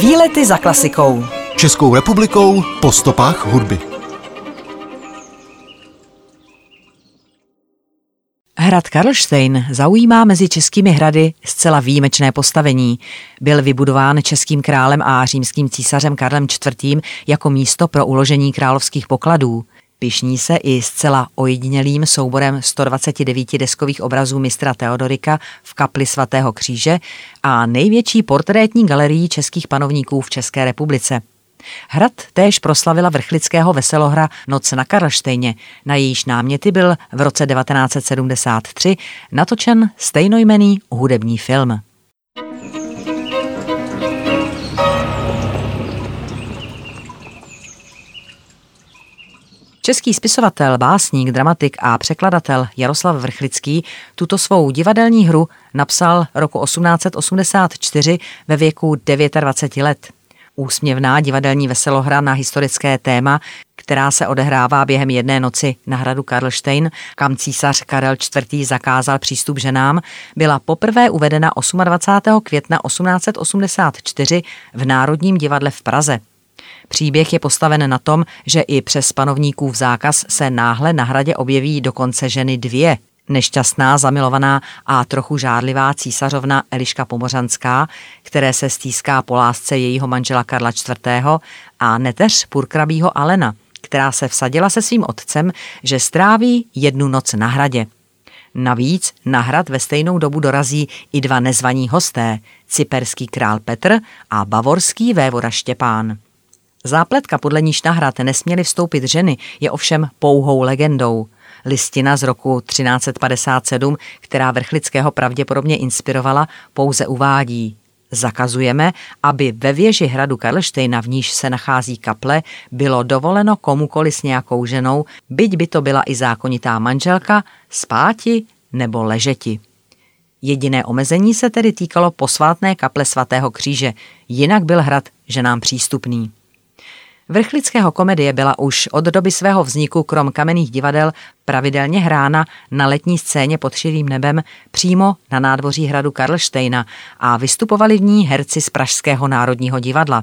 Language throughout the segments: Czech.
Výlety za klasikou. Českou republikou po stopách hudby. Hrad Karlštejn zaujímá mezi českými hrady zcela výjimečné postavení. Byl vybudován českým králem a římským císařem Karlem IV. Jako místo pro uložení královských pokladů. Pyšní se i zcela ojedinělým souborem 129 deskových obrazů mistra Teodorika v kapli svatého kříže a největší portrétní galerií českých panovníků v České republice. Hrad též proslavila vrchlického veselohra Noc na Karlštejně, na jejíž náměty byl v roce 1973 natočen stejnojmenný hudební film. Český spisovatel, básník, dramatik a překladatel Jaroslav Vrchlický tuto svou divadelní hru napsal roku 1884 ve věku 29 let. Úsměvná divadelní veselohra na historické téma, která se odehrává během jedné noci na hradu Karlštejn, kam císař Karel IV. Zakázal přístup ženám, byla poprvé uvedena 28. května 1884 v Národním divadle v Praze. Příběh je postaven na tom, že i přes panovníkův zákaz se náhle na hradě objeví dokonce ženy dvě. Nešťastná, zamilovaná a trochu žárlivá císařovna Eliška Pomořanská, které se stýská po lásce jejího manžela Karla IV. A neteř purkrabího Alena, která se vsadila se svým otcem, že stráví jednu noc na hradě. Navíc na hrad ve stejnou dobu dorazí i dva nezvaní hosté, ciperský král Petr a bavorský vévoda Štěpán. Zápletka, podle níž na hrad nesměly vstoupit ženy, je ovšem pouhou legendou. Listina z roku 1357, která Vrchlického pravděpodobně inspirovala, pouze uvádí: zakazujeme, aby ve věži hradu Karlštejna, v níž se nachází kaple, bylo dovoleno komukoli s nějakou ženou, byť by to byla i zákonitá manželka, spáti nebo ležeti. Jediné omezení se tedy týkalo posvátné kaple svatého kříže, jinak byl hrad ženám přístupný. Vrchlického komedie byla už od doby svého vzniku krom kamenných divadel pravidelně hrána na letní scéně pod širým nebem přímo na nádvoří hradu Karlštejna a vystupovali v ní herci z Pražského národního divadla.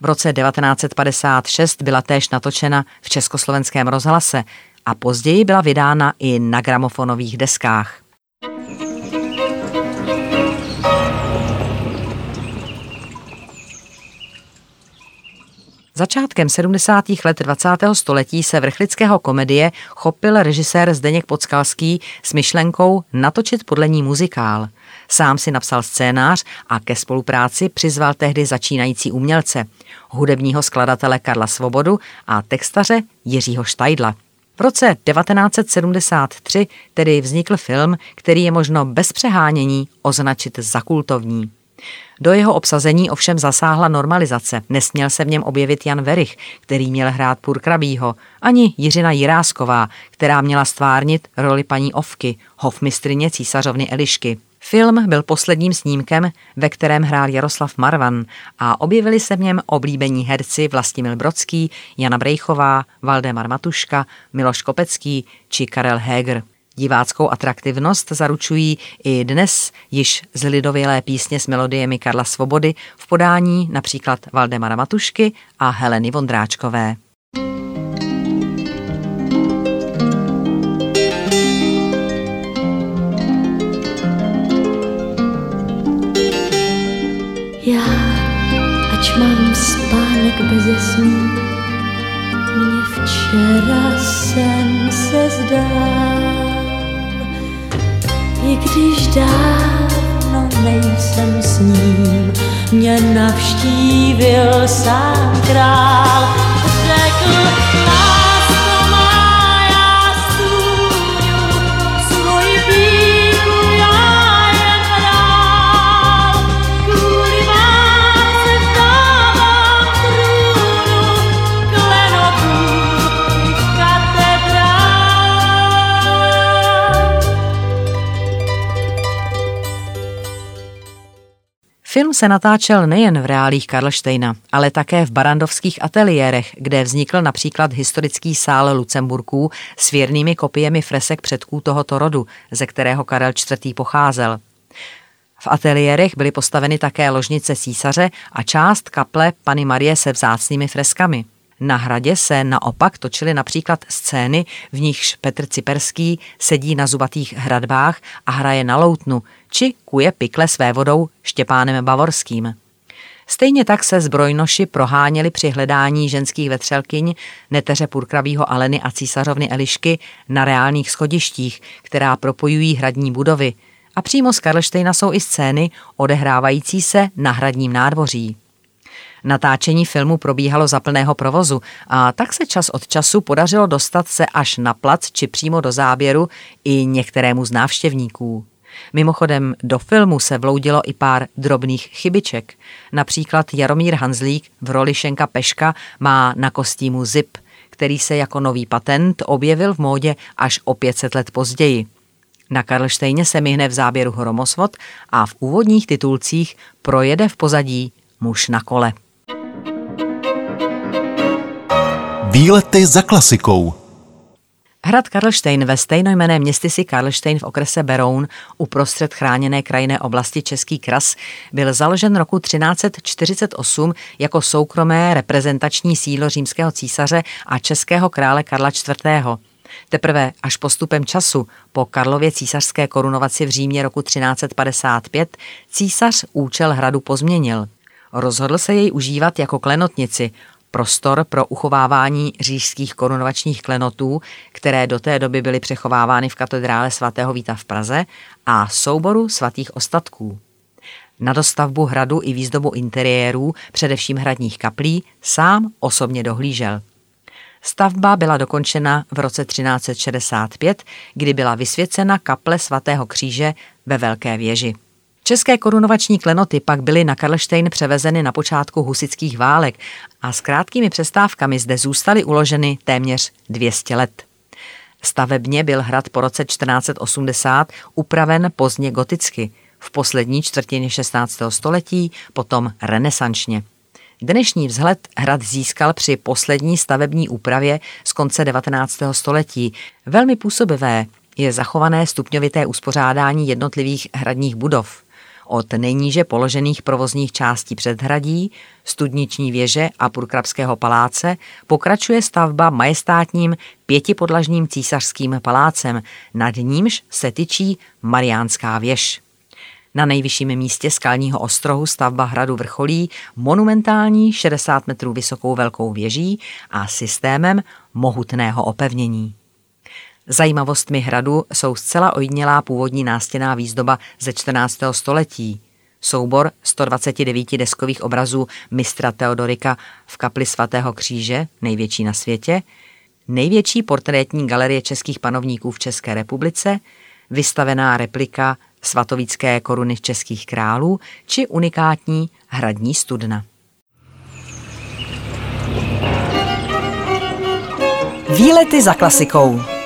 V roce 1956 byla též natočena v Československém rozhlase a později byla vydána i na gramofonových deskách. Začátkem 70. let 20. století se vrchlického komedie chopil režisér Zdeněk Podskalský s myšlenkou natočit podle ní muzikál. Sám si napsal scénář a ke spolupráci přizval tehdy začínající umělce, hudebního skladatele Karla Svobodu a textaře Jiřího Steidla. V roce 1973 tedy vznikl film, který je možno bez přehánění označit za kultovní. Do jeho obsazení ovšem zasáhla normalizace. Nesměl se v něm objevit Jan Verich, který měl hrát purkrabího, ani Jiřina Jirásková, která měla stvárnit roli paní Ovky, hofmistrině císařovny Elišky. Film byl posledním snímkem, ve kterém hrál Jaroslav Marvan a objevili se v něm oblíbení herci Vlastimil Brodský, Jana Brejchová, Valdemar Matuška, Miloš Kopecký či Karel Heger. Diváckou atraktivnost zaručují i dnes již zlidovělé písně s melodiemi Karla Svobody v podání například Valdemara Matušky a Heleny Vondráčkové. Já, ač mám spánek beze snů, mě včera jsem se zdál, i když dávno nejsem s ním, mě navštívil sám král. Řekl, lásko má, já stůňu, svoji víru já jen dál. Kvůli vám se vzdávám trůnu, klenotů i katedrál. Film se natáčel nejen v reálích Karlštejna, ale také v barandovských ateliérech, kde vznikl například historický sál Lucemburků s věrnými kopiemi fresek předků tohoto rodu, ze kterého Karel IV. Pocházel. V ateliérech byly postaveny také ložnice císaře a část kaple Panny Marie se vzácnými freskami. Na hradě se naopak točily například scény, v nichž Petr Ciperský sedí na zubatých hradbách a hraje na loutnu, či kuje pikle své vodou Štěpánem Bavorským. Stejně tak se zbrojnoši proháněli při hledání ženských vetřelkyň neteře purkravího Aleny a císařovny Elišky na reálných schodištích, která propojují hradní budovy. A přímo z Karlštejna jsou i scény odehrávající se na hradním nádvoří. Natáčení filmu probíhalo za plného provozu a tak se čas od času podařilo dostat se až na plac či přímo do záběru i některému z návštěvníků. Mimochodem do filmu se vloudilo i pár drobných chybiček. Například Jaromír Hanzlík v roli Šenka Peška má na kostýmu zip, který se jako nový patent objevil v módě až o 500 let později. Na Karlštejně se myhne v záběru hromosvod a v úvodních titulcích projede v pozadí muž na kole. Výlety za klasikou. Hrad Karlštejn ve stejnojmenné městysi Karlštejn v okrese Beroun uprostřed chráněné krajinné oblasti Český kras byl založen roku 1348 jako soukromé reprezentační sídlo římského císaře a českého krále Karla IV. Teprve až postupem času po Karlově císařské korunovaci v Římě roku 1355 císař účel hradu pozměnil. Rozhodl se jej užívat jako klenotnici, prostor pro uchovávání říšských korunovačních klenotů, které do té doby byly přechovávány v katedrále sv. Víta v Praze, a souboru svatých ostatků. Na dostavbu hradu i výzdobu interiérů, především hradních kaplí, sám osobně dohlížel. Stavba byla dokončena v roce 1365, kdy byla vysvěcena kaple sv. Kříže ve Velké věži. České korunovační klenoty pak byly na Karlštejn převezeny na počátku husitských válek a s krátkými přestávkami zde zůstaly uloženy téměř 200 let. Stavebně byl hrad po roce 1480 upraven pozdně goticky, v poslední čtvrtině 16. století, potom renesančně. Dnešní vzhled hrad získal při poslední stavební úpravě z konce 19. století. Velmi působivé je zachované stupňovité uspořádání jednotlivých hradních budov. Od nejníže položených provozních částí předhradí, studniční věže a purkrabského paláce pokračuje stavba majestátním pětipodlažním císařským palácem, nad nímž se tyčí Mariánská věž. Na nejvyšším místě skalního ostrohu stavba hradu vrcholí monumentální 60 metrů vysokou velkou věží a systémem mohutného opevnění. Zajímavostmi hradu jsou zcela ojedinělá původní nástěnná výzdoba ze 14. století. Soubor 129 deskových obrazů mistra Teodorika v kapli sv. Kříže, největší na světě, největší portrétní galerie českých panovníků v České republice, vystavená replika svatovické koruny českých králů či unikátní hradní studna. Výlety za klasikou.